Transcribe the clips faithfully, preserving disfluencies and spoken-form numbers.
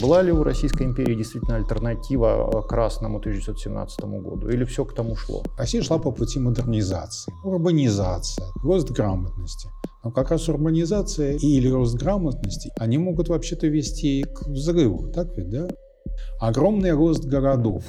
Была ли у Российской империи действительно альтернатива красному тысяча девятьсот семнадцатому году? Или все к тому шло? Россия шла по пути модернизации, урбанизации, рост грамотности. Но как раз урбанизация или рост грамотности, они могут вообще-то вести к взрыву, так ведь, да? Огромный рост городов.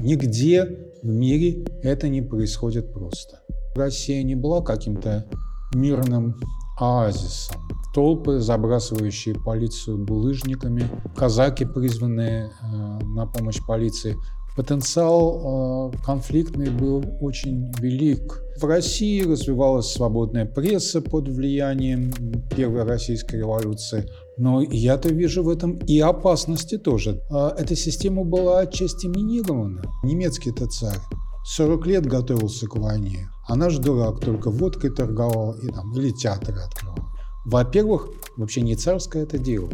Нигде в мире это не происходит просто. Россия не была каким-то мирным оазисом. Толпы, забрасывающие полицию булыжниками, казаки, призванные э, на помощь полиции. Потенциал э, конфликтный был очень велик. В России развивалась свободная пресса под влиянием Первой российской революции. Но я-то вижу в этом и опасности тоже. Эта система была отчасти минирована. Немецкий-то царь сорок лет готовился к войне, а наш дурак только водкой торговал и, там, или театры открывал. Во-первых, вообще не царское это дело,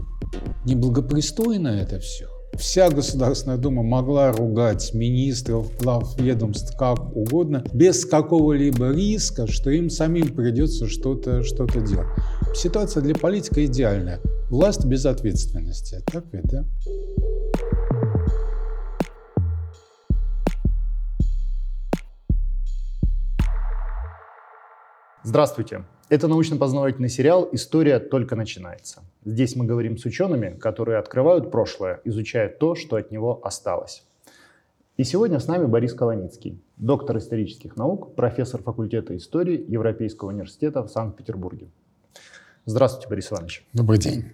неблагопристойно это все. Вся Государственная Дума могла ругать министров, глав ведомств как угодно, без какого-либо риска, что им самим придется что-то, что-то делать. Ситуация для политика идеальная. Власть без ответственности. Так ведь, да? Здравствуйте. Это научно-познавательный сериал «История только начинается». Здесь мы говорим с учеными, которые открывают прошлое, изучая то, что от него осталось. И сегодня с нами Борис Колоницкий, доктор исторических наук, профессор факультета истории Европейского университета в Санкт-Петербурге. Здравствуйте, Борис Иванович. Добрый день.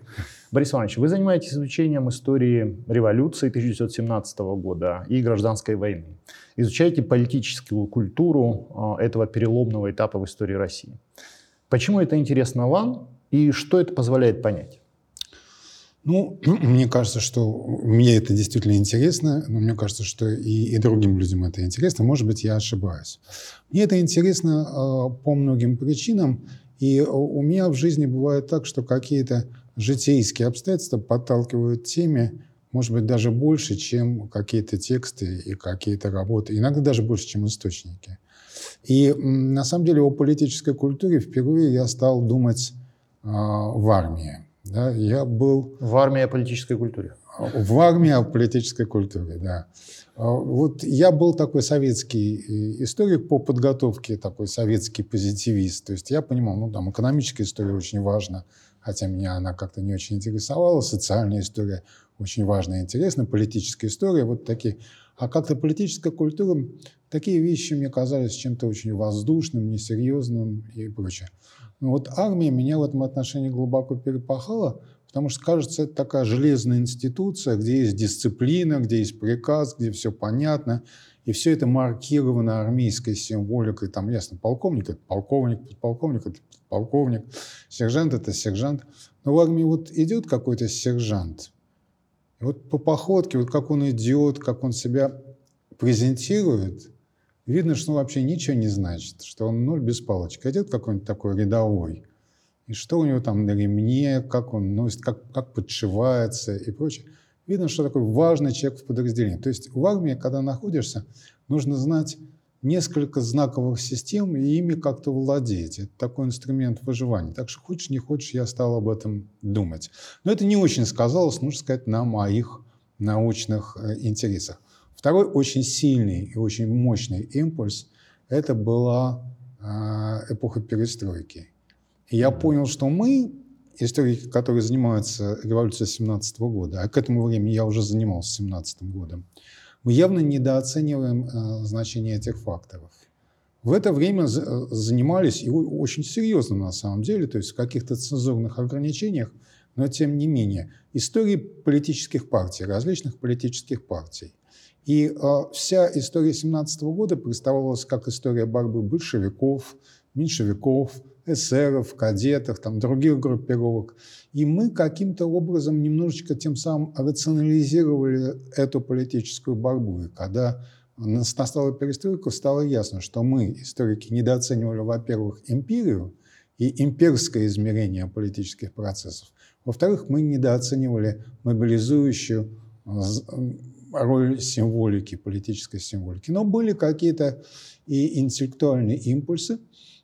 Борис Иванович, вы занимаетесь изучением истории революции тысяча девятьсот семнадцатого года и гражданской войны. Изучаете политическую культуру этого переломного этапа в истории России. Почему это интересно вам и что это позволяет понять? Ну, мне кажется, что мне это действительно интересно, но мне кажется, что и, и другим людям это интересно. Может быть, я ошибаюсь. Мне это интересно э, по многим причинам. И у меня в жизни бывает так, что какие-то житейские обстоятельства подталкивают к теме, может быть, даже больше, чем какие-то тексты и какие-то работы. Иногда даже больше, чем источники. И на самом деле о политической культуре впервые я стал думать э, в армии. Да? Я был... В армии о политической культуре. В армии о политической культуре, да. Вот я был такой советский историк по подготовке, такой советский позитивист. То есть я понимал, ну там экономическая история очень важна, хотя меня она как-то не очень интересовала, социальная история очень важна и интересна, политическая история, вот такие. А как-то политическая культура, такие вещи мне казались чем-то очень воздушным, несерьезным и прочее. Но вот армия меня в этом отношении глубоко перепахала, потому что, кажется, это такая железная институция, где есть дисциплина, где есть приказ, где все понятно. И все это маркировано армейской символикой. Там ясно, полковник – это полковник, подполковник – это подполковник, сержант – это сержант. Но в армии вот идет какой-то сержант. И вот по походке, вот как он идет, как он себя презентирует, видно, что он вообще ничего не значит, что он ноль без палочки. Идет какой-нибудь такой рядовой. И что у него там на ремне, как он носит, как, как подшивается и прочее. Видно, что такой важный человек в подразделении. То есть в армии, когда находишься, нужно знать несколько знаковых систем и ими как-то владеть. Это такой инструмент выживания. Так что хочешь, не хочешь, я стал об этом думать. Но это не очень сказалось, нужно сказать, на моих научных интересах. Второй очень сильный и очень мощный импульс – это была эпоха перестройки. И я понял, что мы, историки, которые занимаются революцией семнадцатого года, а к этому времени я уже занимался семнадцатым годом, мы явно недооцениваем э, значение этих факторов. В это время за, занимались, и очень серьезно на самом деле, то есть в каких-то цензурных ограничениях, но тем не менее, истории политических партий, различных политических партий. И э, вся история семнадцатого года представлялась как история борьбы большевиков, меньшевиков, эсеров, кадетов, там, других группировок. И мы каким-то образом немножечко тем самым рационализировали эту политическую борьбу. И когда настала перестройка, стало ясно, что мы, историки, недооценивали, во-первых, империю и имперское измерение политических процессов. Во-вторых, мы недооценивали мобилизующую роль символики, политической символики. Но были какие-то и интеллектуальные импульсы,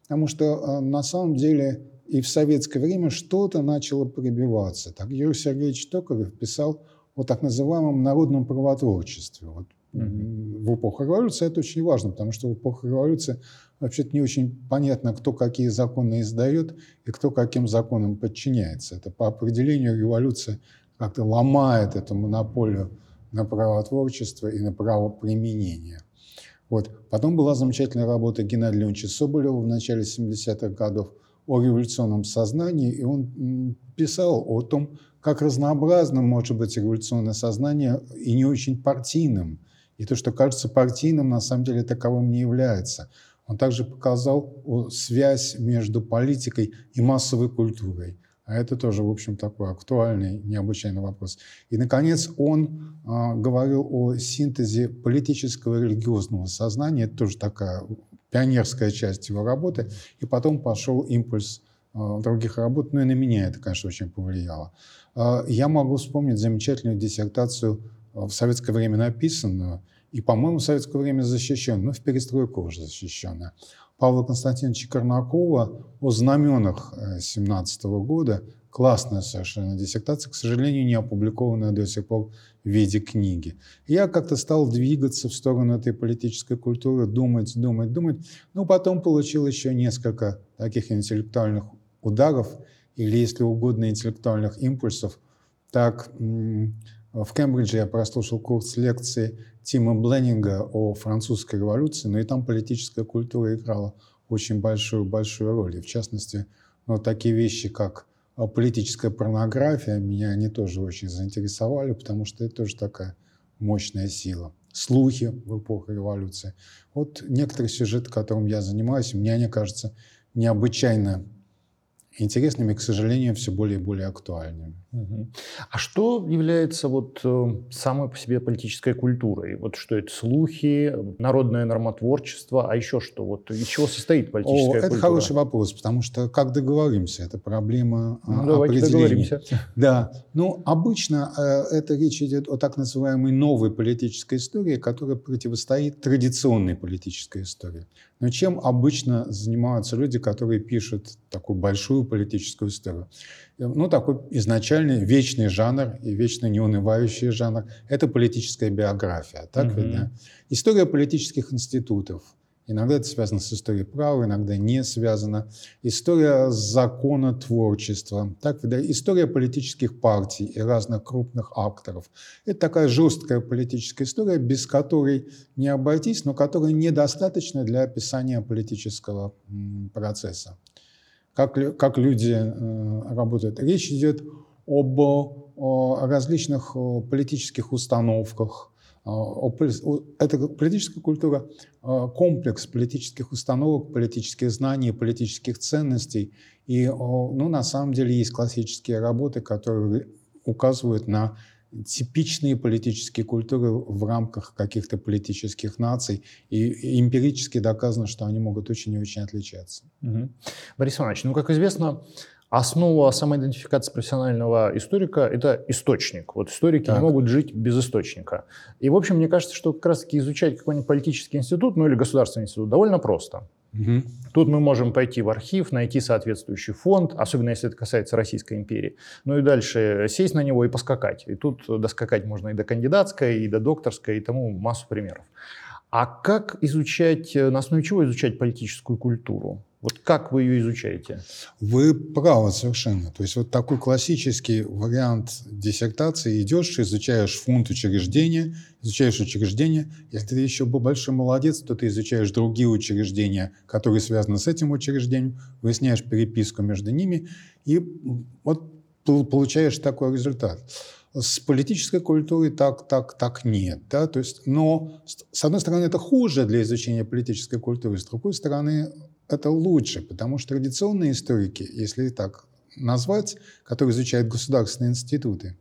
потому что на самом деле и в советское время что-то начало пробиваться. Так Юрий Сергеевич Токарев писал о так называемом народном правотворчестве. Вот, mm-hmm. В эпоху революции это очень важно, потому что в эпоху революции вообще-то не очень понятно, кто какие законы издает и кто каким законам подчиняется. Это по определению революция как-то ломает эту монополию на правотворчество и на правоприменение. Вот. Потом была замечательная работа Геннадия Леонидовича Соболева в начале семидесятых годов о революционном сознании, и он писал о том, как разнообразным может быть революционное сознание и не очень партийным. И то, что кажется партийным, на самом деле таковым не является. Он также показал связь между политикой и массовой культурой. А это тоже, в общем, такой актуальный, необычайный вопрос. И, наконец, он э, говорил о синтезе политического и религиозного сознания. Это тоже такая пионерская часть его работы. И потом пошел импульс э, других работ. Ну и на меня это, конечно, очень повлияло. Э, я могу вспомнить замечательную диссертацию, в советское время написанную, и, по-моему, в советское время защищенную, но в перестройку уже защищенную, Павла Константиновича Корнакова о знаменах семнадцатого года. Классная совершенно диссертация, к сожалению, не опубликованная до сих пор в виде книги. Я как-то стал двигаться в сторону этой политической культуры, думать, думать, думать. Ну, потом получил еще несколько таких интеллектуальных ударов, или, если угодно, интеллектуальных импульсов. Так, в Кембридже я прослушал курс лекций Тима Бленнинга о французской революции, но и там политическая культура играла очень большую-большую роль. И в частности, ну, такие вещи, как политическая порнография, меня они тоже очень заинтересовали, потому что это тоже такая мощная сила. Слухи в эпоху революции. Вот некоторые сюжеты, которым я занимаюсь, мне они кажутся необычайно интересными, к сожалению, все более и более актуальными. Угу. А что является вот самой по себе политической культурой? Вот что это слухи, народное нормотворчество, а еще что? Вот из чего состоит политическая О, культура? Это хороший вопрос, потому что как договоримся, это проблема ну, определения. Давайте договоримся. Да. Ну, обычно эта речь идет о так называемой новой политической истории, которая противостоит традиционной политической истории. Но чем обычно занимаются люди, которые пишут такую большую политическую историю? Ну, такой изначальный вечный жанр и вечно неунывающий жанр – это политическая биография. Так mm-hmm. ведь, да? История политических институтов. Иногда это связано с историей права, иногда не связано. История законотворчества. Так ведь, да? История политических партий и разных крупных акторов. Это такая жесткая политическая история, без которой не обойтись, но которая недостаточна для описания политического м, процесса. Как, как люди э, работают. Речь идет об о различных политических установках. О, о, это политическая культура, комплекс политических установок, политических знаний, политических ценностей. И ну, на самом деле есть классические работы, которые указывают на типичные политические культуры в рамках каких-то политических наций. И эмпирически доказано, что они могут очень и очень отличаться. Угу. Борис Иванович, ну, как известно, основа самоидентификации профессионального историка – это источник. Вот историки так. не могут жить без источника. И, в общем, мне кажется, что как раз-таки изучать какой-нибудь политический институт, ну или государственный институт, довольно просто. Угу. Тут мы можем пойти в архив, найти соответствующий фонд, особенно если это касается Российской империи. Ну и дальше сесть на него и поскакать. И тут доскакать можно и до кандидатской, и до докторской, и тому массу примеров. А как изучать, на основе чего изучать политическую культуру? Вот как вы ее изучаете? Вы правы совершенно. То есть вот такой классический вариант диссертации. Идешь, изучаешь фонд учреждения, изучаешь учреждения. Если ты еще был большой молодец, то ты изучаешь другие учреждения, которые связаны с этим учреждением, выясняешь переписку между ними и вот получаешь такой результат. С политической культурой так, так, так нет. Да? То есть, но, с одной стороны, это хуже для изучения политической культуры, с другой стороны, это лучше, потому что традиционные историки, если так назвать, которые изучают государственные институты,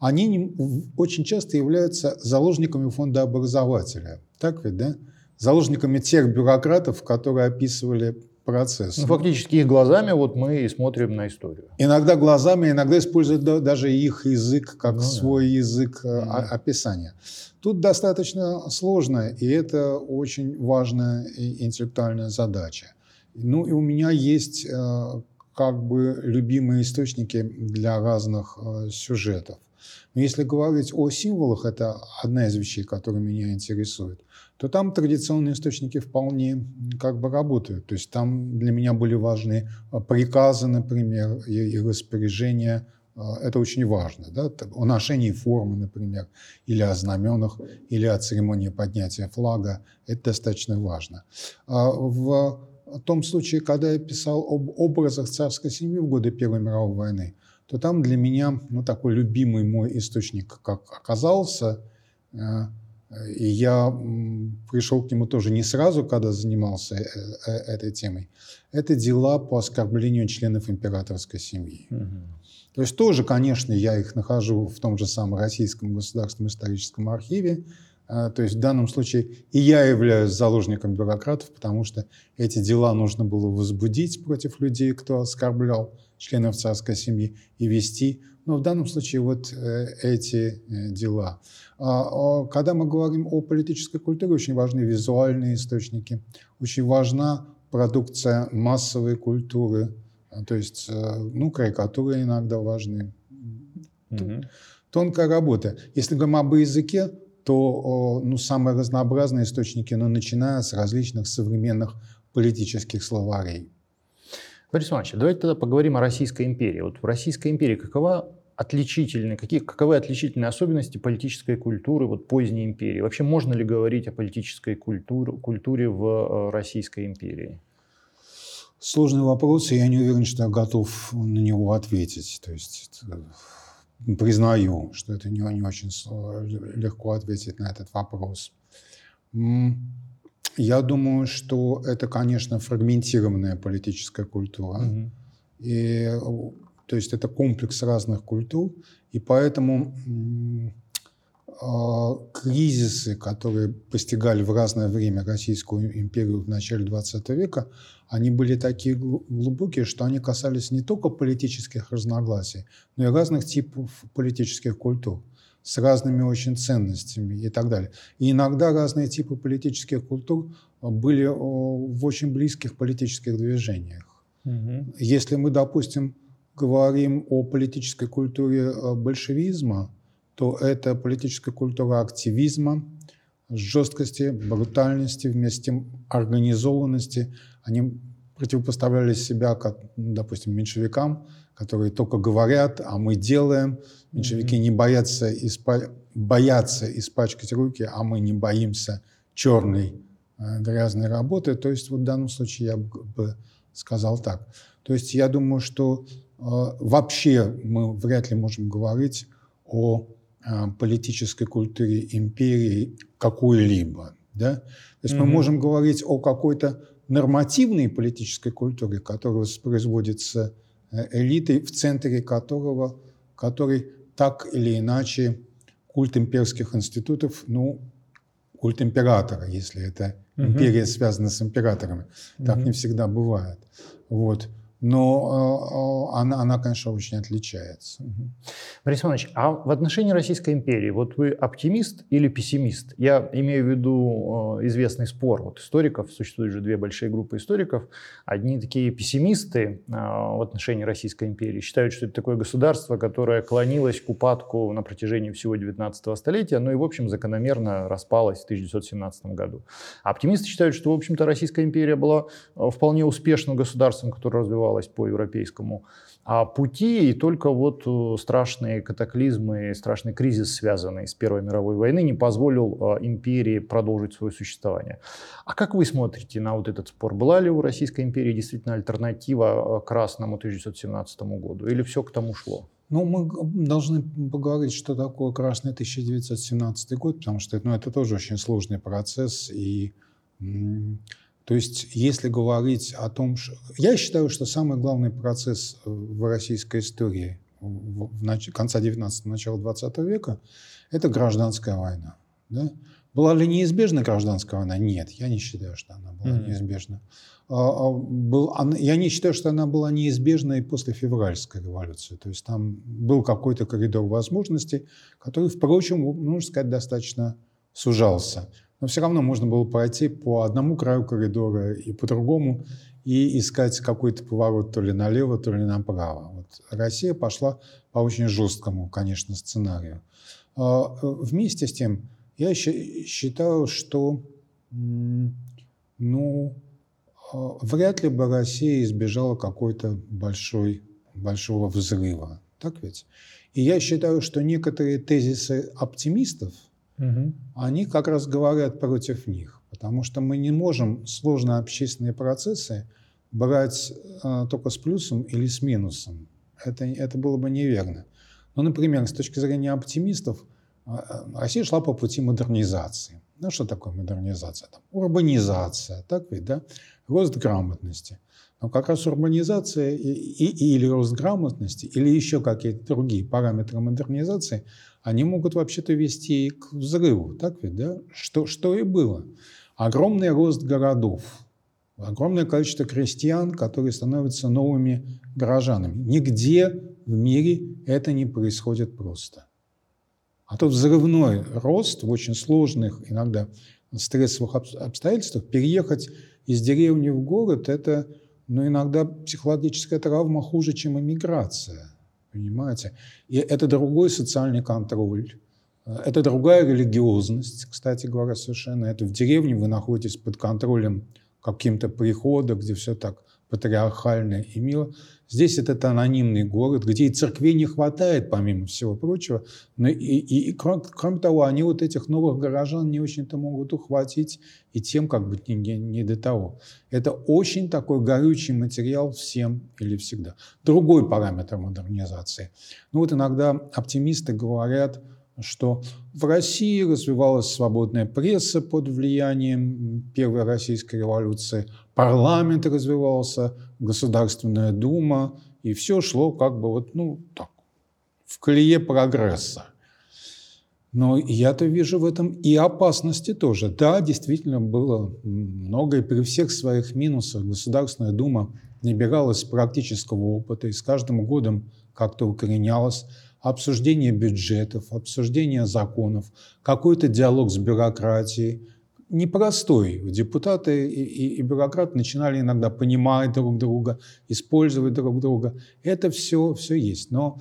они не, очень часто являются заложниками фондообразователя. Так ведь, да? Заложниками тех бюрократов, которые описывали процесс. Ну, фактически их глазами вот мы и смотрим на историю. Иногда глазами, иногда используют даже их язык как ну, свой да. язык да. описания. Тут достаточно сложно, и это очень важная интеллектуальная задача. Ну и у меня есть э, как бы любимые источники для разных э, сюжетов. Но если говорить о символах, это одна из вещей, которая меня интересует, то там традиционные источники вполне как бы работают. То есть там для меня были важны приказы, например, и распоряжения. Это очень важно. Да? О ношении формы, например, или о знаменах, или о церемонии поднятия флага. Это достаточно важно. В том случае, когда я писал об образах царской семьи в годы Первой мировой войны, то там для меня, ну, такой любимый мой источник, как оказался, и я пришел к нему тоже не сразу, когда занимался этой темой, это дела по оскорблению членов императорской семьи. То есть тоже, конечно, я их нахожу в том же самом Российском государственном историческом архиве. То есть в данном случае и я являюсь заложником бюрократов, потому что эти дела нужно было возбудить против людей, кто оскорблял членов царской семьи, и вести. Но в данном случае вот эти дела. Когда мы говорим о политической культуре, очень важны визуальные источники, очень важна продукция массовой культуры. То есть, ну, карикатуры иногда важны. Mm-hmm. Тонкая работа. Если говорим об языке, то, ну, самые разнообразные источники, но ну, начиная с различных современных политических словарей. Борис Иванович, давайте тогда поговорим о Российской империи. Вот в Российской империи какова отличительные, какие, каковы отличительные особенности политической культуры вот, поздней империи? Вообще можно ли говорить о политической культуре, культуре в Российской империи? Сложный вопрос, и я не уверен, что я готов на него ответить. То есть это, признаю, что это не, не очень легко ответить на этот вопрос. Я думаю, что это, конечно, фрагментированная политическая культура. Mm-hmm. И, то есть это комплекс разных культур, и поэтому кризисы, которые постигали в разное время Российскую империю в начале двадцатого века, они были такие глубокие, что они касались не только политических разногласий, но и разных типов политических культур с разными очень ценностями и так далее. И иногда разные типы политических культур были в очень близких политических движениях. Угу. Если мы, допустим, говорим о политической культуре большевизма, то это политическая культура активизма, жесткости, брутальности, вместе с тем организованности. Они противопоставляли себя, как, допустим, меньшевикам, которые только говорят, а мы делаем. Меньшевики mm-hmm. не боятся, испа... боятся испачкать руки, а мы не боимся черной грязной работы. То есть вот в данном случае я бы сказал так. То есть я думаю, что э, вообще мы вряд ли можем говорить о политической культуре империи какой-либо. Да? То есть mm-hmm. мы можем говорить о какой-то нормативной политической культуре, которая воспроизводится элитой, в центре которого, который так или иначе культ имперских институтов, ну, культ императора, если это mm-hmm. империя связана с императорами. Mm-hmm. Так не всегда бывает. Вот. Но она, она, конечно, очень отличается. Борис Иванович, а в отношении Российской империи, вот вы оптимист или пессимист? Я имею в виду известный спор вот историков, существуют же две большие группы историков. Одни такие пессимисты в отношении Российской империи считают, что это такое государство, которое клонилось к упадку на протяжении всего девятнадцатого столетия, но и, в общем, закономерно распалось в тысяча девятьсот семнадцатом году. А оптимисты считают, что, в общем-то, Российская империя была вполне успешным государством, которое развивалось по европейскому пути, и только вот страшные катаклизмы, страшный кризис, связанный с Первой мировой войной, не позволил империи продолжить свое существование. А как вы смотрите на вот этот спор? Была ли у Российской империи действительно альтернатива красному тысяча девятьсот семнадцатому году? Или все к тому шло? Ну, мы должны поговорить, что такое красный тысяча девятьсот семнадцатый год, потому что ну, это тоже очень сложный процесс, и... То есть, если говорить о том, что... Я считаю, что самый главный процесс в российской истории в нач... конца девятнадцатого, начала двадцатого века – это гражданская война. Да? Была ли неизбежна гражданская война? Нет, я не считаю, что она была mm-hmm. неизбежна. Я не считаю, что она была неизбежна и после февральской революции. То есть, там был какой-то коридор возможностей, который, впрочем, можно сказать, достаточно сужался. но все равно можно было пройти по одному краю коридора и по другому, и искать какой-то поворот то ли налево, то ли направо. Вот Россия пошла по очень жесткому, конечно, сценарию. Вместе с тем, я считаю, что ну, вряд ли бы Россия избежала какой-то большой, большого взрыва. Так ведь? И я считаю, что некоторые тезисы оптимистов, угу. они как раз говорят против них. Потому что мы не можем сложные общественные процессы брать э, только с плюсом или с минусом. Это, это было бы неверно. Но, например, с точки зрения оптимистов, э, Россия шла по пути модернизации. Ну, что такое модернизация? Там, урбанизация, так ведь, да? Рост грамотности. Но как раз урбанизация и, и, или рост грамотности, или еще какие-то другие параметры модернизации, они могут вообще-то вести к взрыву, так ведь, да? Что, что и было. Огромный рост городов, огромное количество крестьян, которые становятся новыми горожанами. Нигде в мире это не происходит просто. А тот взрывной рост в очень сложных, иногда стрессовых обстоятельствах, переехать из деревни в город – это, ну, иногда психологическая травма хуже, чем эмиграция. Понимаете? И это другой социальный контроль. Это другая религиозность, кстати говоря, совершенно. Это в деревне вы находитесь под контролем каким-то прихода, где все так патриархально и мило. Здесь этот анонимный город, где и церквей не хватает, помимо всего прочего. Но и, и, и кроме, кроме того, они вот этих новых горожан не очень-то могут ухватить, и тем как бы не, не, не до того. Это очень такой горючий материал всем или всегда. Другой параметр модернизации. Ну вот иногда оптимисты говорят, что в России развивалась свободная пресса под влиянием Первой Российской революции, парламент развивался, Государственная Дума, и все шло как бы вот, ну, так, в колее прогресса. Но я-то вижу в этом и опасности тоже. Да, действительно, было много, и при всех своих минусах Государственная Дума набиралась практического опыта, и с каждым годом как-то укоренялась. Обсуждение бюджетов, обсуждение законов, какой-то диалог с бюрократией. Непростой. Депутаты и, и, и бюрократы начинали иногда понимать друг друга, использовать друг друга. Это все, все есть. Но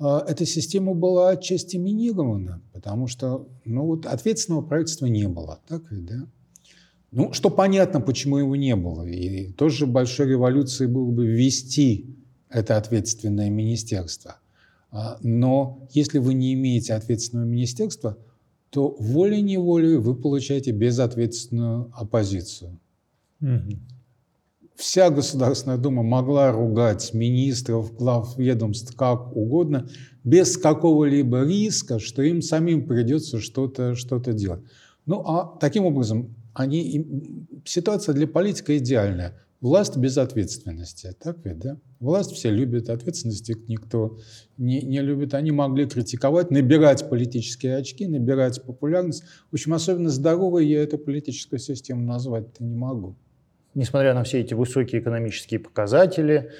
э, эта система была отчасти минирована, потому что ну, вот ответственного правительства не было. Так ведь, да? Ну, что понятно, почему его не было. И тоже большой революцией было бы ввести это ответственное министерство. Но если вы не имеете ответственного министерства, то волей-неволей вы получаете безответственную оппозицию. Mm-hmm. Вся Государственная Дума могла ругать министров, глав ведомств как угодно, без какого-либо риска, что им самим придется что-то, что-то делать. Ну а таким образом они, ситуация для политика идеальная. Власть без ответственности, так ведь, да? Власть все любят, ответственности никто не, не любит. Они могли критиковать, набирать политические очки, набирать популярность. В общем, особенно здоровой я эту политическую систему назвать-то не могу. Несмотря на все эти высокие экономические показатели,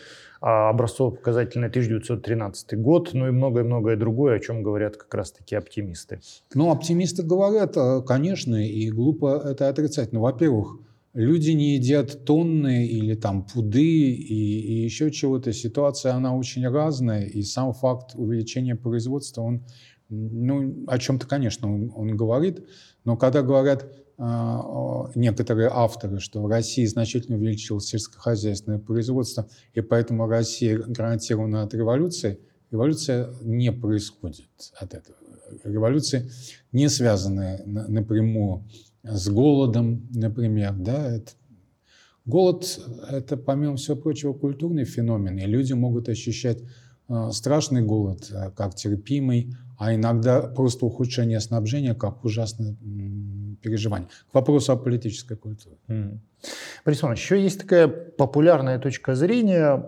образцово-показательный тысяча девятьсот тринадцатый год, ну и многое-многое другое, о чем говорят как раз-таки оптимисты. Ну, оптимисты говорят, конечно, и глупо это отрицать. Но, во-первых, люди не едят тонны или там пуды и, и еще чего-то. Ситуация, она очень разная, и сам факт увеличения производства, он, ну, о чем-то, конечно, он, он говорит, но когда говорят э, некоторые авторы, что в России значительно увеличилось сельскохозяйственное производство, и поэтому Россия гарантирована от революции, революция не происходит от этого. Революции не связаны напрямую с голодом, например, да, это... голод – это, помимо всего прочего, культурный феномен, и люди могут ощущать э, страшный голод э, как терпимый, а иногда просто ухудшение снабжения как ужасное м- переживание. К вопросу о политической культуре. Mm. Борис Иванович, еще есть такая популярная точка зрения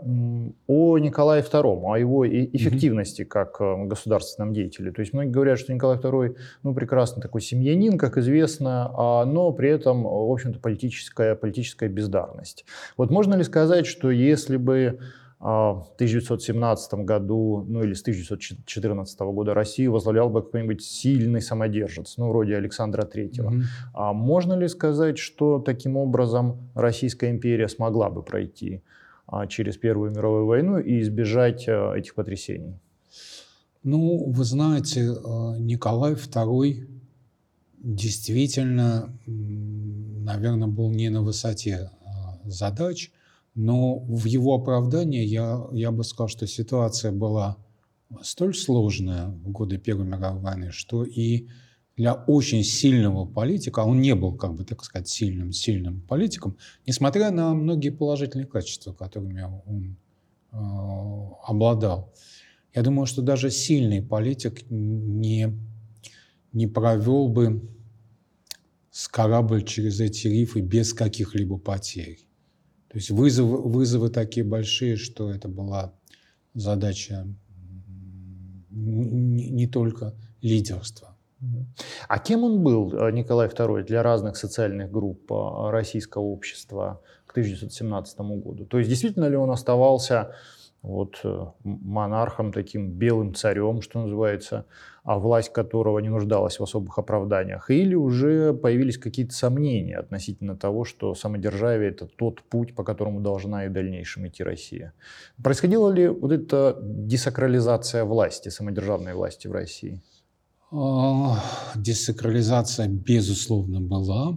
о Николае втором, о его эффективности mm-hmm. как государственном деятеле. То есть многие говорят, что Николай второй, ну, прекрасный такой семьянин, как известно, но при этом, в общем-то, политическая, политическая бездарность. Вот можно ли сказать, что если бы в тысяча девятьсот семнадцатом году, ну или с тысяча девятьсот четырнадцатого года Россию возглавлял бы какой-нибудь сильный самодержец, ну вроде Александра Третьего. Mm-hmm. А можно ли сказать, что таким образом Российская империя смогла бы пройти а, через Первую мировую войну и избежать а, этих потрясений? Ну, вы знаете, Николай второй действительно, наверное, был не на высоте задач. Но в его оправдании я, я бы сказал, что ситуация была столь сложная в годы Первой мировой войны, что и для очень сильного политика, а он не был, как бы так сказать, сильным, сильным политиком, несмотря на многие положительные качества, которыми он э, обладал. Я думаю, что даже сильный политик не, не провел бы с корабль через эти рифы без каких-либо потерь. То есть вызовы, вызовы такие большие, что это была задача не, не только лидерства. А кем он был, Николай второй, для разных социальных групп российского общества к тысяча девятьсот семнадцатому году? То есть действительно ли он оставался вот монархом, таким белым царем, что называется, а власть которого не нуждалась в особых оправданиях? Или уже появились какие-то сомнения относительно того, что самодержавие – это тот путь, по которому должна и в дальнейшем идти Россия? Происходила ли вот эта десакрализация власти, самодержавной власти в России? Десакрализация, безусловно, была.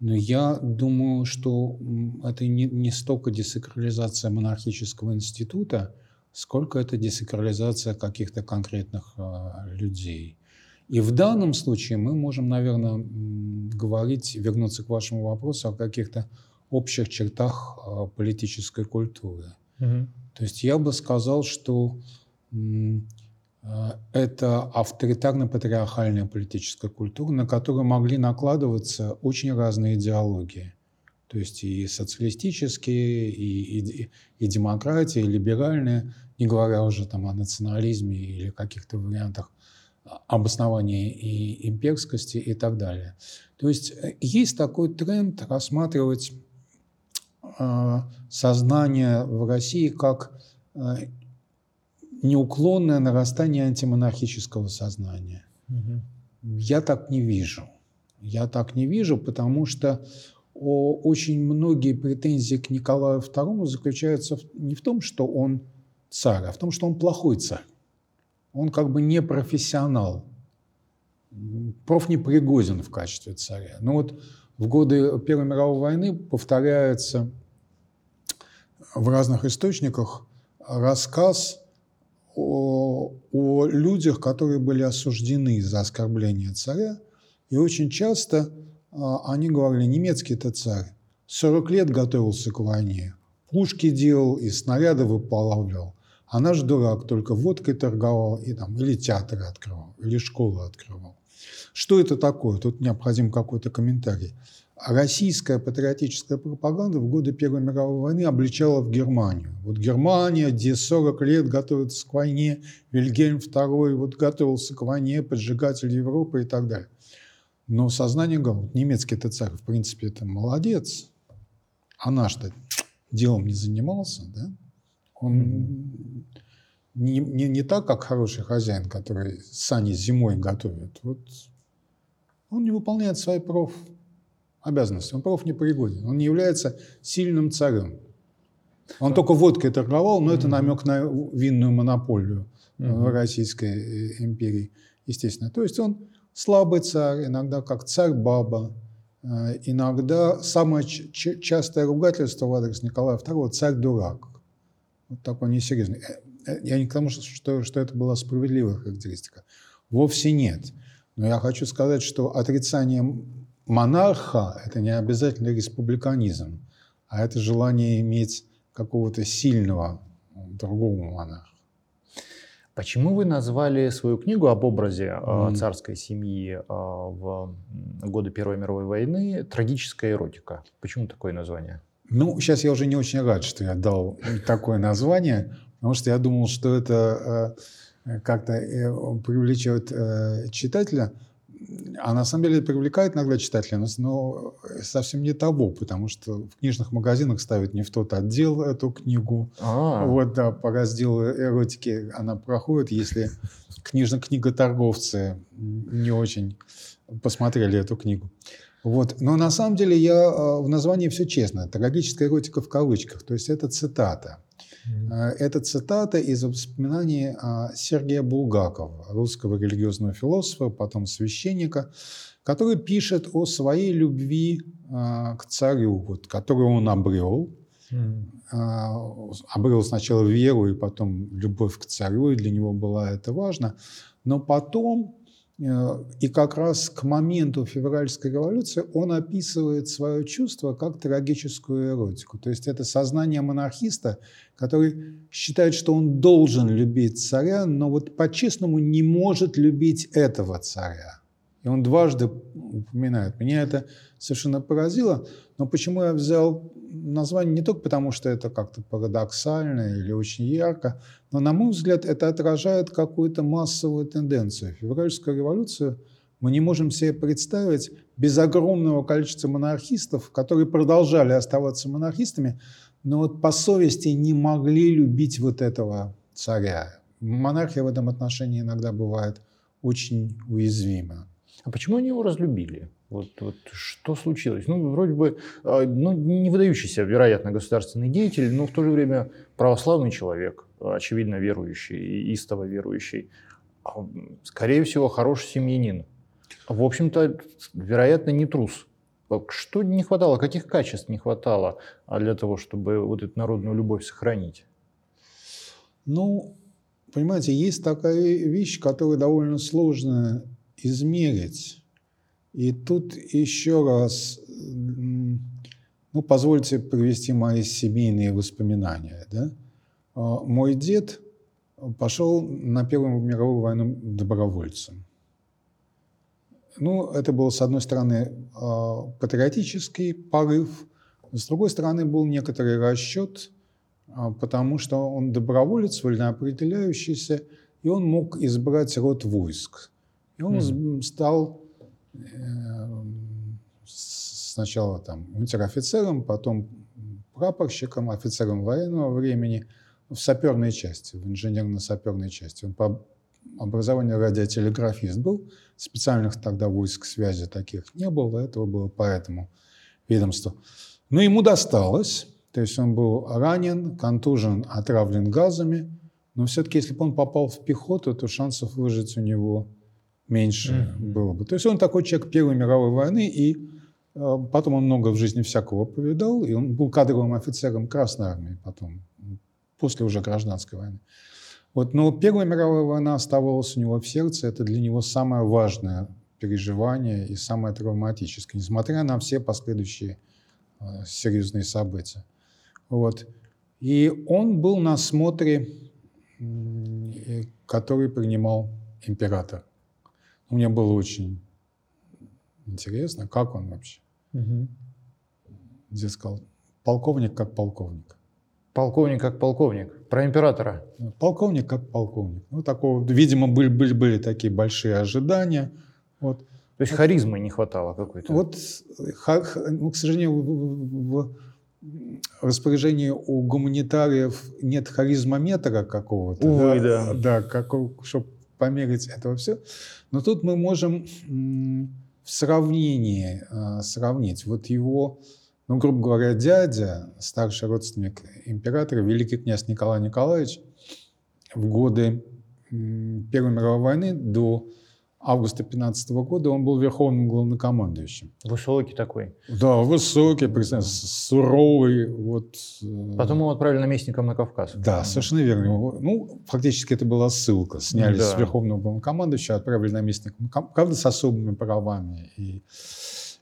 Но я думаю, что это не, не столько десакрализация монархического института, сколько это десакрализация каких-то конкретных э, людей. И в данном случае мы можем, наверное, говорить, вернуться к вашему вопросу о каких-то общих чертах э, политической культуры. Mm-hmm. То есть я бы сказал, что э, это авторитарно-патриархальная политическая культура, на которую могли накладываться очень разные идеологии. То есть и социалистические, и, и, и демократия, и либеральные, не говоря уже там о национализме или каких-то вариантах обоснования и имперскости и так далее. То есть есть такой тренд рассматривать э, сознание в России как э, неуклонное нарастание антимонархического сознания. Угу. Я так не вижу. Я так не вижу, потому что очень многие претензии к Николаю второму заключаются не в том, что он царь, а в том, что он плохой царь. Он как бы не профессионал, профнепригоден в качестве царя. Но вот в годы Первой мировой войны повторяется в разных источниках рассказ о, о людях, которые были осуждены за оскорбление царя, и очень часто они говорили: немецкий-то царь сорок лет готовился к войне, пушки делал и снаряды выплавлял, а наш дурак только водкой торговал и там, или театры открывал, или школы открывал. Что это такое? Тут необходим какой-то комментарий. Российская патриотическая пропаганда в годы Первой мировой войны обличала в Германию. Вот Германия, где сорок лет готовится к войне, Вильгельм второй вот готовился к войне, поджигатель Европы и так далее. Но сознание говорит: немецкий-то царь, в принципе, это молодец, а наш-то делом не занимался, да? Он mm-hmm. не, не, не так, как хороший хозяин, который сани зимой готовит. Вот он не выполняет свои профобязанности, он профнепригоден, он не является сильным царем. Он mm-hmm. только водкой торговал, но это намек на винную монополию mm-hmm. в Российской империи, естественно. То есть он слабый царь, иногда как царь-баба, иногда самое ч- частое ругательство в адрес Николая второго – царь-дурак. Вот такой несерьезный. Я не к тому, что, что это была справедливая характеристика. Вовсе нет. Но я хочу сказать, что отрицание монарха – это не обязательно республиканизм, а это желание иметь какого-то сильного другого монарха. Почему вы назвали свою книгу об образе э, царской семьи э, в годы Первой мировой войны «Трагическая эротика»? Почему такое название? Ну, сейчас я уже не очень рад, что я дал такое название, потому что я думал, что это э, как-то э, привлечет э, читателя. А на самом деле привлекает иногда читателя, но совсем не того, потому что в книжных магазинах ставят не в тот отдел эту книгу. А-а-а. Вот, да, по разделу эротики она проходит, если книжно-книготорговцы не очень посмотрели эту книгу. Вот. Но на самом деле я в названии все честно. «Трагическая эротика» в кавычках. То есть это цитата. Mm-hmm. Это цитата из воспоминаний Сергея Булгакова, русского религиозного философа, потом священника, который пишет о своей любви к царю, вот, которую он обрел. Mm-hmm. Обрел сначала веру и потом любовь к царю, и для него было это важно. Но потом... И как раз к моменту февральской революции он описывает свое чувство как трагическую эротику. То есть это сознание монархиста, который считает, что он должен любить царя, но вот по-честному не может любить этого царя. И он дважды упоминает. Меня это совершенно поразило. Но почему я взял название? Не только потому, что это как-то парадоксально или очень ярко, но, на мой взгляд, это отражает какую-то массовую тенденцию. Февральскую революцию мы не можем себе представить без огромного количества монархистов, которые продолжали оставаться монархистами, но вот по совести не могли любить вот этого царя. Монархия в этом отношении иногда бывает очень уязвима. А почему они его разлюбили? Вот, вот что случилось? Ну, вроде бы ну, не выдающийся, вероятно, государственный деятель, но в то же время православный человек, очевидно, верующий, истово верующий. Скорее всего, хороший семьянин. В общем-то, вероятно, не трус. Что не хватало? Каких качеств не хватало для того, чтобы вот эту народную любовь сохранить? Ну, понимаете, есть такая вещь, которая довольно сложно измерить. И тут еще раз, ну, позвольте привести мои семейные воспоминания. Да? Мой дед пошел на Первую мировую войну добровольцем. Ну, это был, с одной стороны, патриотический порыв, с другой стороны, был некоторый расчет, потому что он доброволец, вольноопределяющийся, и он мог избрать род войск. И он mm-hmm. стал... сначала там унтер-офицером, потом прапорщиком, офицером военного времени в саперной части, в инженерно-саперной части. Он по образованию радиотелеграфист был, специальных тогда войск связи таких не было, этого было по этому ведомству. Но ему досталось, то есть он был ранен, контужен, отравлен газами, но все-таки если бы он попал в пехоту, то шансов выжить у него меньше mm-hmm. было бы. То есть он такой человек Первой мировой войны, и э, потом он много в жизни всякого повидал, и он был кадровым офицером Красной армии потом, после уже гражданской войны. Вот, но Первая мировая война оставалась у него в сердце, это для него самое важное переживание и самое травматическое, несмотря на все последующие э, серьезные события. Вот. И он был на смотре, э, который принимал император. Мне было очень интересно, как он вообще. Угу. Дед сказал, полковник как полковник. Полковник как полковник. Про императора. Полковник как полковник. Ну, такого, видимо, были, были, были такие большие ожидания. Вот. То есть вот, харизмы не хватало какой-то? Вот, ну, к сожалению, в, в распоряжении у гуманитариев нет харизмометра какого-то. Увы, да. Да, да какого, чтобы померить этого все. Но тут мы можем в сравнении сравнить. Вот его, ну, грубо говоря, дядя, старший родственник императора, великий князь Николай Николаевич, в годы Первой мировой войны до августа пятнадцатого года он был верховным главнокомандующим. Высокий такой. Да, высокий, суровый. Вот. Потом его отправили наместником на Кавказ. Да, совершенно верно. Ну, фактически это была ссылка. Сняли да. с верховного главнокомандующего, отправили наместником, правда, с особыми правами и,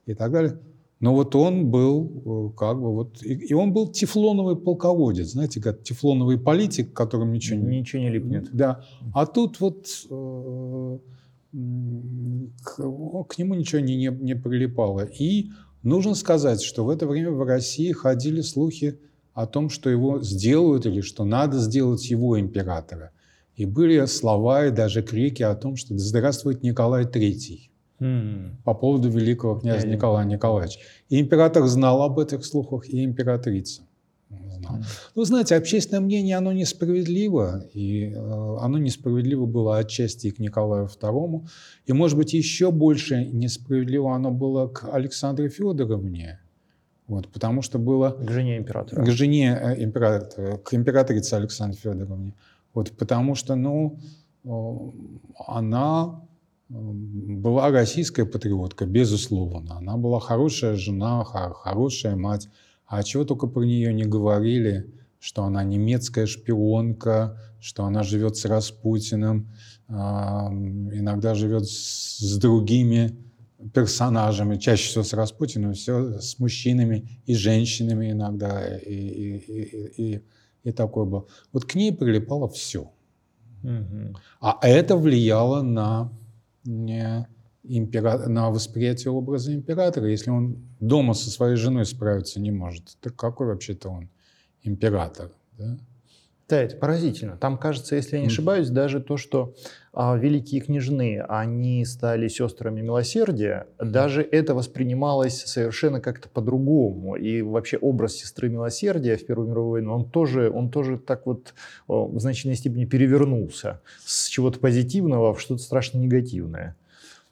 и так далее. Но вот он был, как бы, вот, и, и он был тефлоновый полководец, знаете, как тефлоновый политик, которым ничего, ничего не липнет. Да. А тут вот... Э- К, к нему ничего не, не, не прилипало. И нужно сказать, что в это время в России ходили слухи о том, что его сделают или что надо сделать его императора. И были слова и даже крики о том, что «Да здравствует Николай третий». mm. по поводу великого князя mm. Николая Николаевича. И император знал об этих слухах, и императрица знала. Mm. Ну, знаете, общественное мнение, оно несправедливо, и э, оно несправедливо было отчасти и к Николаю второму, и, может быть, еще больше несправедливо оно было к Александре Федоровне. Вот, потому что было... К жене императора. К жене императора, к императрице Александре Федоровне. Вот, потому что, ну, она была российская патриотка, безусловно. Она была хорошая жена, хорошая мать. А чего только про нее не говорили, что она немецкая шпионка, что она живет с Распутиным, иногда живет с другими персонажами, чаще всего с Распутиным, все с мужчинами и женщинами иногда, и, и, и, и, и такое было. Вот к ней прилипало все. Угу. А это влияло на, не, импера... на восприятие образа императора. Если он дома со своей женой справиться не может, так какой вообще-то он император? Да? Да, это поразительно. Там, кажется, если я не ошибаюсь, даже то, что а, великие княжны, они стали сестрами милосердия, mm-hmm. даже это воспринималось совершенно как-то по-другому. И вообще образ сестры милосердия в Первую мировую войну, он тоже, он тоже так вот о, в значительной степени перевернулся с чего-то позитивного в что-то страшно негативное.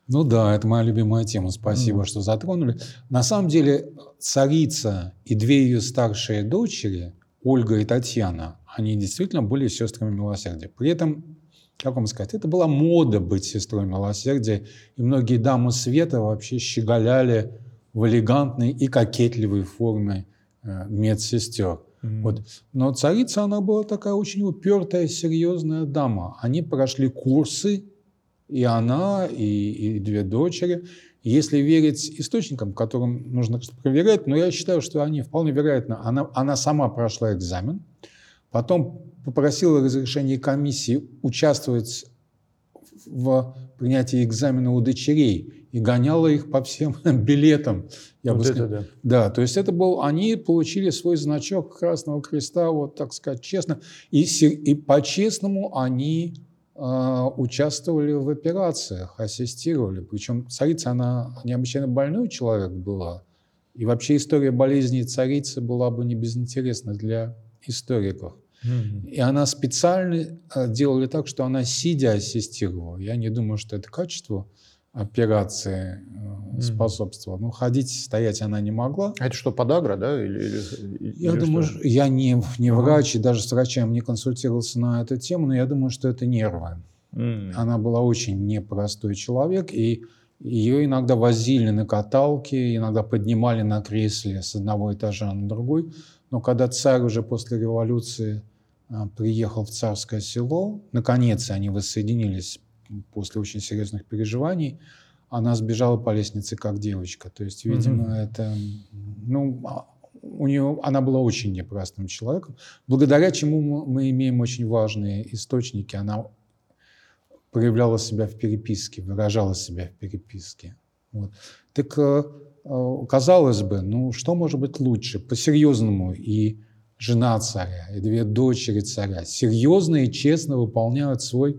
Ну да, это моя любимая тема. Спасибо, mm-hmm. что затронули. На самом деле царица и две ее старшие дочери, Ольга и Татьяна, они действительно были сестрами милосердия. При этом, как вам сказать, это была мода быть сестрой милосердия. И многие дамы света вообще щеголяли в элегантной и кокетливой форме медсестер. Mm-hmm. Вот. Но царица, она была такая очень упертая, серьезная дама. Они прошли курсы, и она, и, и две дочери. Если верить источникам, которым нужно проверять, но я считаю, что они вполне вероятно. Она, она сама прошла экзамен, потом попросила разрешения комиссии участвовать в принятии экзамена у дочерей и гоняла их по всем билетам. Я вот бы сказал. Да. Да, то есть это был, они получили свой значок Красного Креста, вот так сказать, честно. И, и по-честному они... участвовали в операциях, ассистировали. Причем царица, она необычайно больной человек была. И вообще история болезни царицы была бы не безинтересна для историков. Mm-hmm. И она специально делала так, что она сидя ассистировала. Я не думаю, что это качество операции mm-hmm. способствовало. Но ходить, стоять она не могла. Это что, подагра, да? Или, или, я или думаю, что? Я не, не uh-huh. врач, и даже с врачем не консультировался на эту тему, но я думаю, что это нервы. Mm-hmm. Она была очень непростой человек, и ее иногда возили на каталке, иногда поднимали на кресле с одного этажа на другой. Но когда царь уже после революции приехал в Царское Село, наконец они воссоединились после очень серьезных переживаний, она сбежала по лестнице как девочка. То есть, видимо, mm-hmm. это... Ну, у нее, она была очень непростым человеком, благодаря чему мы имеем очень важные источники. Она проявляла себя в переписке, выражала себя в переписке. Вот. Так, казалось бы, ну, что может быть лучше? По-серьезному и жена царя, и две дочери царя серьезно и честно выполняют свой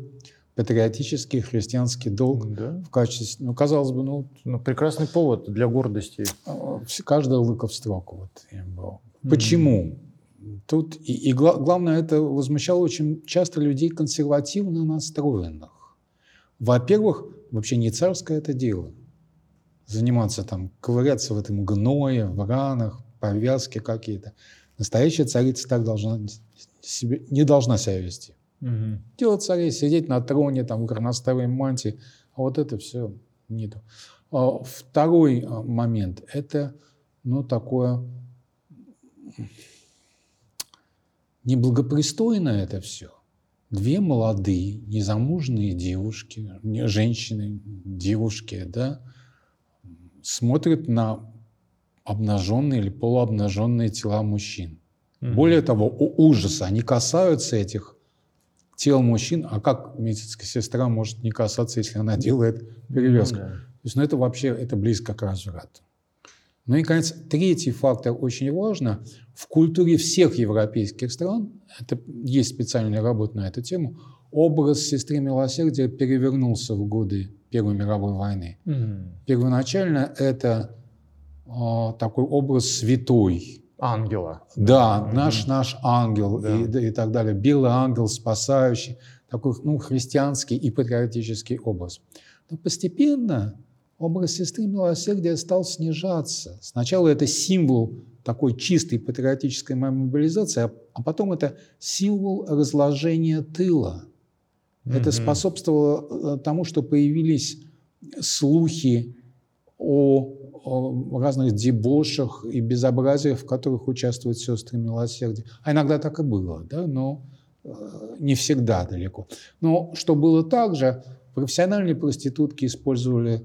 патриотический христианский долг да. в качестве... Ну, казалось бы, ну... ну прекрасный повод для гордости. Каждый лыков строк вот им был. Mm-hmm. Почему? Тут... И, и гла- главное, это возмущало очень часто людей консервативно настроенных. Во-первых, вообще не царское это дело. Заниматься там, ковыряться в этом гное, в ранах, повязки какие-то. Настоящая царица так должна себе, не должна себя вести. Угу. Дело царей, сидеть на троне, там, в горностаевой мантии. А вот это все не то. Второй момент – это, ну, такое неблагопристойно это все. Две молодые, незамужние девушки, женщины, девушки, да, смотрят на обнаженные или полуобнаженные тела мужчин. Угу. Более того, ужаса, они касаются этих тел мужчин, а как медицинская сестра может не касаться, если она делает перевязку? Mm-hmm. То есть, ну, это вообще это близко к разврату. Ну и, наконец, третий фактор очень важный. В культуре всех европейских стран, это, есть специальная работа на эту тему, образ сестры милосердия перевернулся в годы Первой мировой войны. Mm. Первоначально это э, такой образ святой. Ангела. Да, mm-hmm. наш, наш ангел yeah. и, и так далее. Белый ангел, спасающий. Такой ну, христианский и патриотический образ. Но постепенно образ сестры милосердия стал снижаться. Сначала это символ такой чистой патриотической мобилизации, а, а потом это символ разложения тыла. Mm-hmm. Это способствовало тому, что появились слухи о, о разных дебошах и безобразиях, в которых участвуют сестры милосердия. А иногда так и было, да? Но э, не всегда далеко. Но что было также, профессиональные проститутки использовали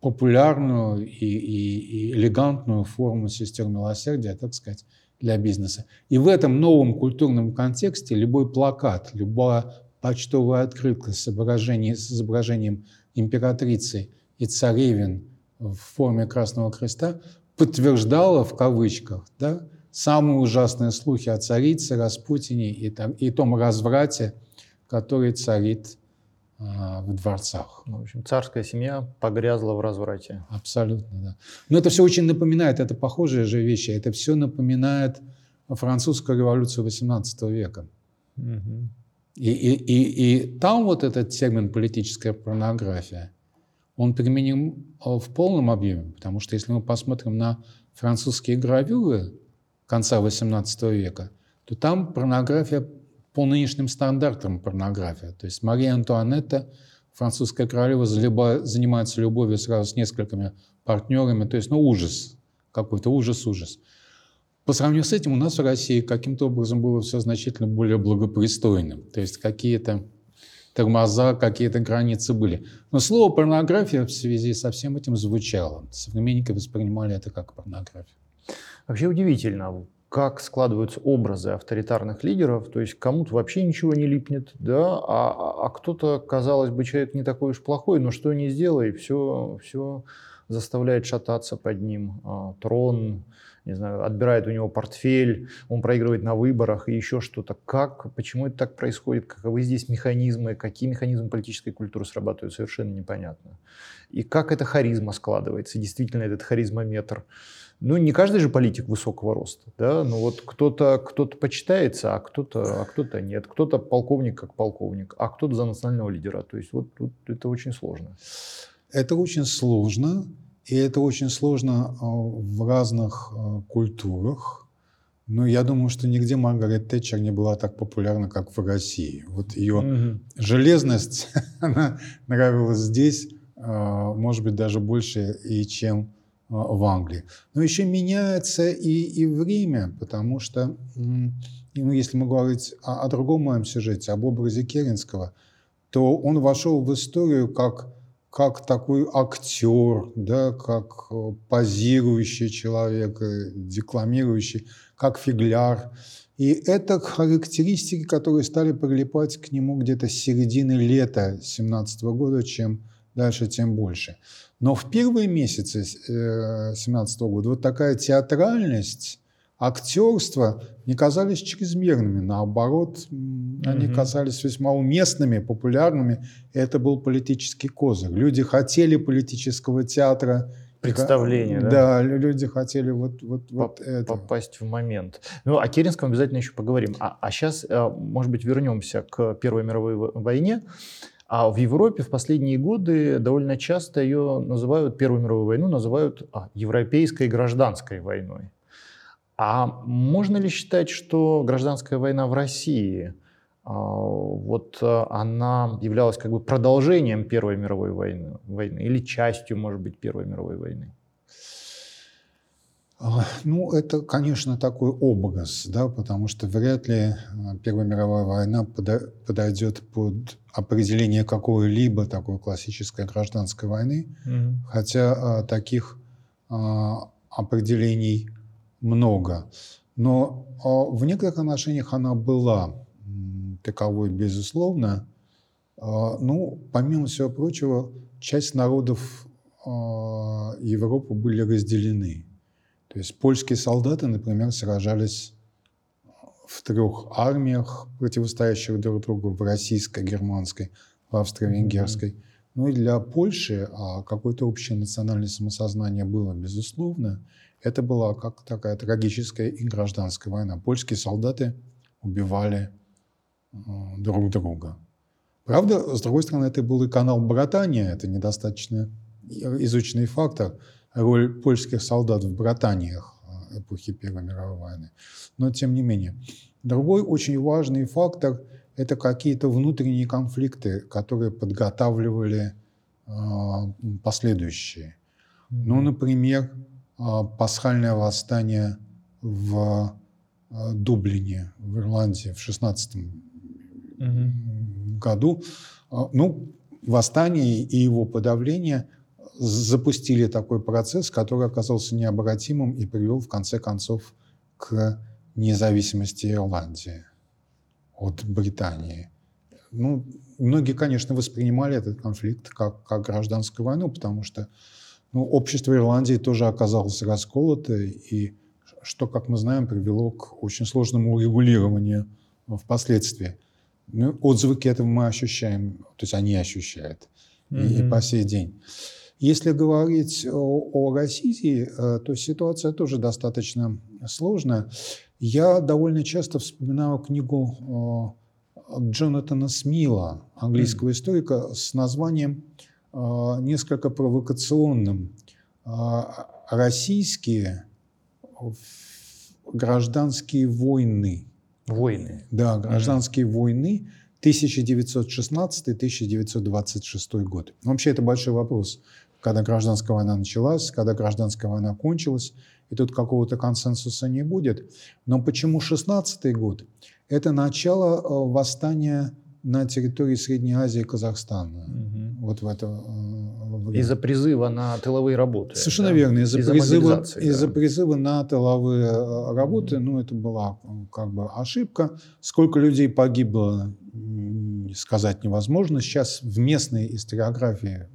популярную и, и, и элегантную форму сестер милосердия, так сказать, для бизнеса. И в этом новом культурном контексте любой плакат, любая почтовая открытка с изображением, с изображением императрицы и царевин в форме Красного Креста подтверждала, в кавычках, да, самые ужасные слухи о царице, Распутине и, там, и том разврате, который царит в дворцах. В общем, царская семья погрязла в разврате. Абсолютно, да. Но это все очень напоминает, это похожие же вещи, это все напоминает французскую революцию восемнадцатого века. Угу. И, и, и, и там вот этот термин «политическая порнография», он применим в полном объеме, потому что если мы посмотрим на французские гравюры конца восемнадцатого века, то там порнография по нынешним стандартам порнография. То есть Мария Антуанетта, французская королева, занимается любовью сразу с несколькими партнерами. То есть, ну, ужас какой-то, ужас-ужас. По сравнению с этим у нас в России каким-то образом было все значительно более благопристойным. То есть какие-то тормоза, какие-то границы были. Но слово «порнография» в связи со всем этим звучало. Современники воспринимали это как порнографию. Вообще удивительно, как складываются образы авторитарных лидеров, то есть кому-то вообще ничего не липнет, да, а, а кто-то, казалось бы, человек не такой уж плохой, но что ни сделай, все, все заставляет шататься под ним, а, трон, не знаю, отбирает у него портфель, он проигрывает на выборах и еще что-то. Как, почему это так происходит, каковы здесь механизмы, какие механизмы политической культуры срабатывают, совершенно непонятно. И как эта харизма складывается, действительно этот харизмометр. Ну, не каждый же политик высокого роста, да, но вот кто-то, кто-то почитается, а кто-то, а кто-то нет. Кто-то полковник как полковник, а кто-то за национального лидера. То есть вот, вот это очень сложно. Это очень сложно, и это очень сложно в разных культурах. Но я думаю, что нигде Маргарет Тэтчер не была так популярна, как в России. Вот ее угу. железность, она нравилась здесь, может быть, даже больше, и чем в Англии. Но еще меняется и, и время, потому что, ну, если мы говорить о, о другом моем сюжете, об образе Керенского, то он вошел в историю как, как такой актер, да, как позирующий человек, декламирующий, как фигляр. И это характеристики, которые стали прилипать к нему где-то с середины лета семнадцатого года, чем дальше, тем больше. Но в первые месяцы семнадцатого года вот такая театральность, актерство не казались чрезмерными. Наоборот, mm-hmm. они казались весьма уместными, популярными. Это был политический козырь. Люди хотели политического театра. Представление, да? Да, люди хотели вот, вот, вот это. Попасть в момент. Ну, о Керенском обязательно еще поговорим. А, а сейчас, может быть, вернемся к Первой мировой войне. А в Европе в последние годы довольно часто ее называют, Первую мировую войну называют а, европейской гражданской войной. А можно ли считать, что гражданская война в России, а, вот а, она являлась как бы продолжением Первой мировой войны, войны или частью, может быть, Первой мировой войны? Ну, это, конечно, такой образ, да, потому что вряд ли Первая мировая война подойдет под определение какой-либо такой классической гражданской войны, mm-hmm. хотя а, таких а, определений много. Но а, в некоторых отношениях она была таковой, безусловно. А, ну, помимо всего прочего, часть народов а, Европы были разделены. То есть польские солдаты, например, сражались в трех армиях, противостоящих друг другу, в российской, германской, в австро-венгерской Ну и для Польши какое-то общее национальное самосознание было, безусловно. Это была как такая трагическая и гражданская война. Польские солдаты убивали друг друга. Правда, с другой стороны, это был и канал братания, это недостаточно изученный фактор, роль польских солдат в братаниях эпохи Первой мировой войны. Но тем не менее. Другой очень важный фактор – это какие-то внутренние конфликты, которые подготавливали э, последующие. Ну, например, э, пасхальное восстание в э, Дублине, в Ирландии в шестнадцатом году. Э, ну, восстание и его подавление запустили такой процесс, который оказался необратимым и привел, в конце концов, к независимости Ирландии от Британии. Ну, многие, конечно, воспринимали этот конфликт как, как гражданскую войну, потому что ну, общество Ирландии тоже оказалось расколото, и что, как мы знаем, привело к очень сложному урегулированию впоследствии. Ну, отзывы к этому мы ощущаем, то есть они ощущают mm-hmm. и, и по сей день. Если говорить о, о России, то ситуация тоже достаточно сложная. Я довольно часто вспоминаю книгу Джонатана Смила, английского историка, с названием несколько провокационным «Российские гражданские войны». Войны. Да, гражданские ага. войны тысяча девятьсот шестнадцатый — тысяча девятьсот двадцать шестой год. Вообще это большой вопрос. Когда гражданская война началась, когда гражданская война кончилась, и тут какого-то консенсуса не будет. Но почему шестнадцатый год? Это начало восстания на территории Средней Азии и Казахстана. Угу. Вот в это время. Из-за призыва на тыловые работы. Совершенно да? верно. Из-за, из-за, призыва, да. из-за призыва на тыловые работы. Угу. Ну, это была как бы ошибка. Сколько людей погибло, сказать невозможно. Сейчас в местной историографии,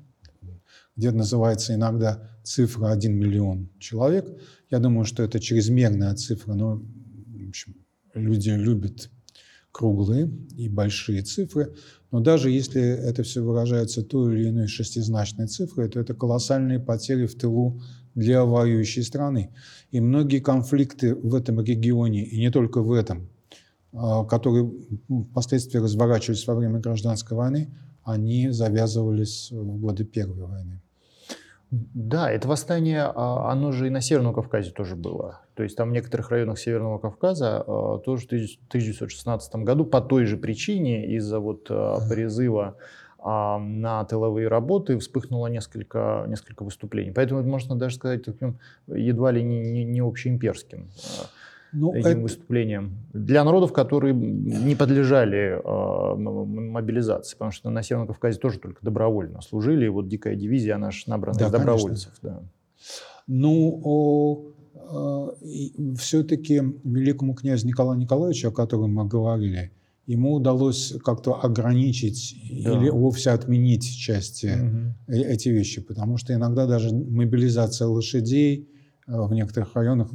где называется иногда цифра один миллион человек. Я думаю, что это чрезмерная цифра, но в общем, люди любят круглые и большие цифры. Но даже если это все выражается той или иной шестизначной цифрой, то это колоссальные потери в тылу для воюющей страны. И многие конфликты в этом регионе, и не только в этом, которые впоследствии разворачивались во время гражданской войны, они завязывались в годы Первой войны. Да, это восстание, оно же и на Северном Кавказе тоже было. То есть там в некоторых районах Северного Кавказа тоже в тысяча девятьсот шестнадцатом году по той же причине, из-за вот призыва на тыловые работы, вспыхнуло несколько, несколько выступлений. Поэтому это можно даже сказать таким едва ли не, не общеимперским. Ну, этим это... выступлением. Для народов, которые не подлежали э, мобилизации, потому что на Северном Кавказе тоже только добровольно служили, и вот дикая дивизия, она же набрана да, из добровольцев. Да. Ну, о, о, все-таки великому князю Николаю Николаевичу, о котором мы говорили, ему удалось как-то ограничить да. или вовсе отменить части угу. эти вещи, потому что иногда даже мобилизация лошадей в некоторых районах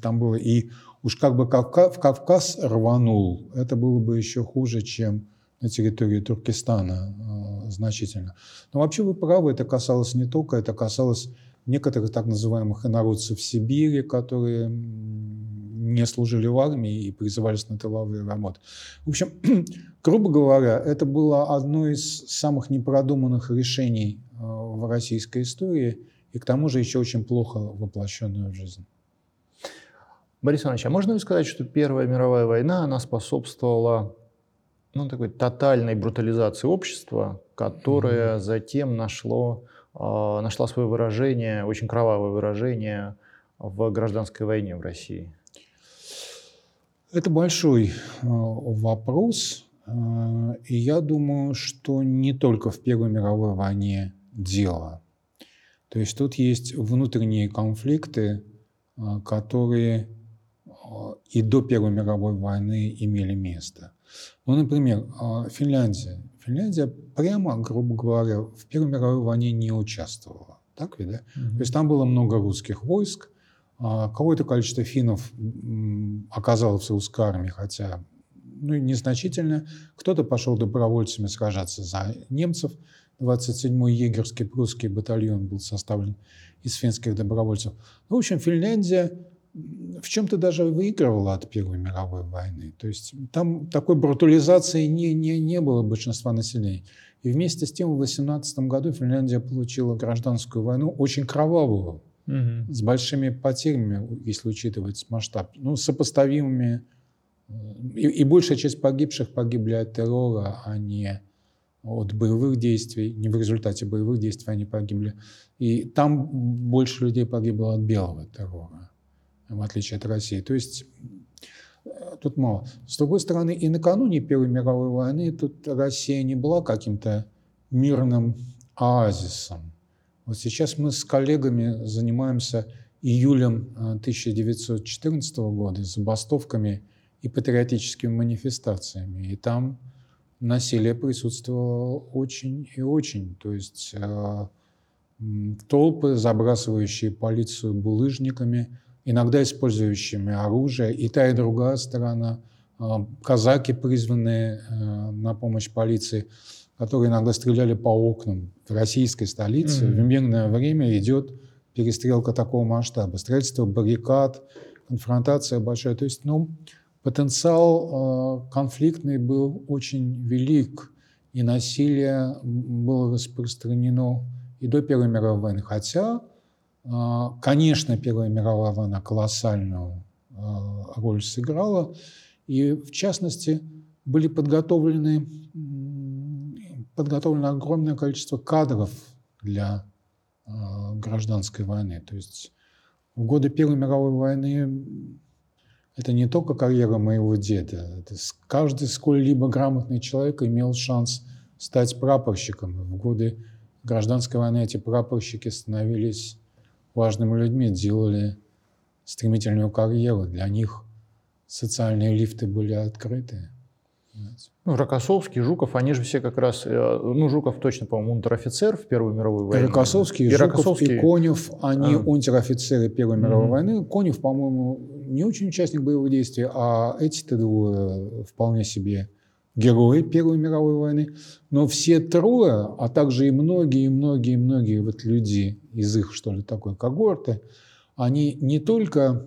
там было. И уж как бы Кавказ, в Кавказ рванул, это было бы еще хуже, чем на территории Туркестана э, значительно. Но вообще вы правы, это касалось не только, это касалось некоторых так называемых инородцев Сибири, которые не служили в армии и призывались на тыловые работы. В общем, грубо говоря, это было одно из самых непродуманных решений э, в российской истории, и к тому же еще очень плохо воплощенную в жизнь. Борис Иванович, а можно ли сказать, что Первая мировая война, она способствовала ну, такой тотальной брутализации общества, которое mm-hmm. затем нашло, э, нашла свое выражение, очень кровавое выражение в гражданской войне в России? Это большой э, вопрос. Э, и я думаю, что не только в Первой мировой войне дело. То есть тут есть внутренние конфликты, которые и до Первой мировой войны имели место. Ну, например, Финляндия. Финляндия прямо, грубо говоря, в Первой мировой войне не участвовала. Так ведь, да? Mm-hmm. То есть там было много русских войск. Какое-то количество финнов оказалось в русской армии, хотя ну, незначительно. Кто-то пошел добровольцами сражаться за немцев. двадцать седьмой егерский прусский батальон был составлен из финских добровольцев. Ну, в общем, Финляндия в чем-то даже выигрывала от Первой мировой войны. То есть там такой брутализации не, не, не было большинства населения. И вместе с тем в восемнадцатом году Финляндия получила гражданскую войну, очень кровавую, угу. с большими потерями, если учитывать масштаб, ну, сопоставимыми. И, и большая часть погибших погибли от террора, а не от боевых действий. Не в результате боевых действий они погибли. И там больше людей погибло от белого террора, в отличие от России. То есть тут мало. С другой стороны, и накануне Первой мировой войны тут Россия не была каким-то мирным оазисом. Вот сейчас мы с коллегами занимаемся июлем тысяча девятьсот четырнадцатого года забастовками и патриотическими манифестациями. И там насилие присутствовало очень и очень. То есть э, толпы, забрасывающие полицию булыжниками, иногда использующими оружие, и та, и другая сторона, казаки, призванные на помощь полиции, которые иногда стреляли по окнам в российской столице. Mm-hmm. В мирное время идет перестрелка такого масштаба. Строительство баррикад, конфронтация большая. То есть, ну, потенциал конфликтный был очень велик, и насилие было распространено и до Первой мировой войны, хотя... Конечно, Первая мировая война колоссальную роль сыграла. И, в частности, были подготовлены, подготовлено огромное количество кадров для гражданской войны. То есть в годы Первой мировой войны это не только карьера моего деда. Это каждый сколь-либо грамотный человек имел шанс стать прапорщиком. В годы гражданской войны эти прапорщики становились... важными людьми, делали стремительную карьеру. Для них социальные лифты были открыты. Ну, Рокоссовский, Жуков, они же все как раз... Ну, Жуков точно, по-моему, унтер-офицер в Первой мировой войне. Рокоссовский, и Жуков, Рокоссовский... и Конев, они а... унтер-офицеры Первой мировой mm-hmm. войны. Конев, по-моему, не очень участник боевых действий, а эти-то двое вполне себе герои Первой мировой войны. Но все трое, а также и многие-многие-многие вот люди из их, что ли, такой когорты, они не только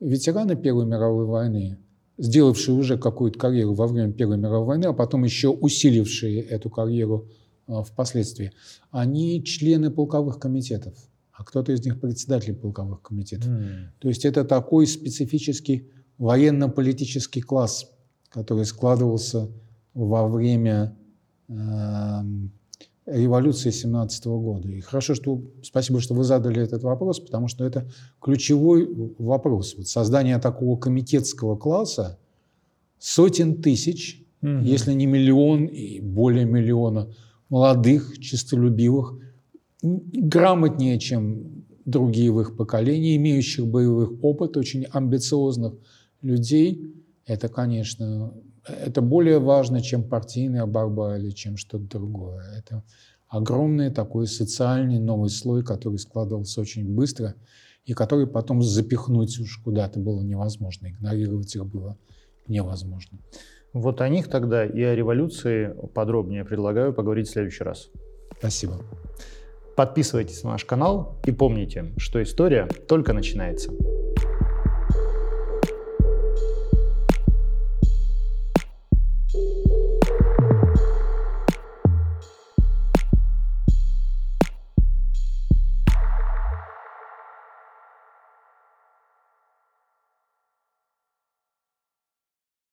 ветераны Первой мировой войны, сделавшие уже какую-то карьеру во время Первой мировой войны, а потом еще усилившие эту карьеру впоследствии, они члены полковых комитетов, а кто-то из них председатель полковых комитетов. Mm. То есть это такой специфический военно-политический класс, который складывался во время э, революции семнадцатого года. И хорошо, что, спасибо, что вы задали этот вопрос, потому что это ключевой вопрос. Вот создание такого комитетского класса сотен тысяч, угу. если не миллион и более миллиона молодых, честолюбивых, грамотнее, чем другие в их поколении, имеющих боевых опыт, очень амбициозных людей. Это, конечно, это более важно, чем партийная борьба или чем что-то другое. Это огромный такой социальный новый слой, который складывался очень быстро и который потом запихнуть уж куда-то было невозможно, игнорировать их было невозможно. Вот о них тогда и о революции подробнее предлагаю поговорить в следующий раз. Спасибо. Подписывайтесь на наш канал и помните, что история только начинается.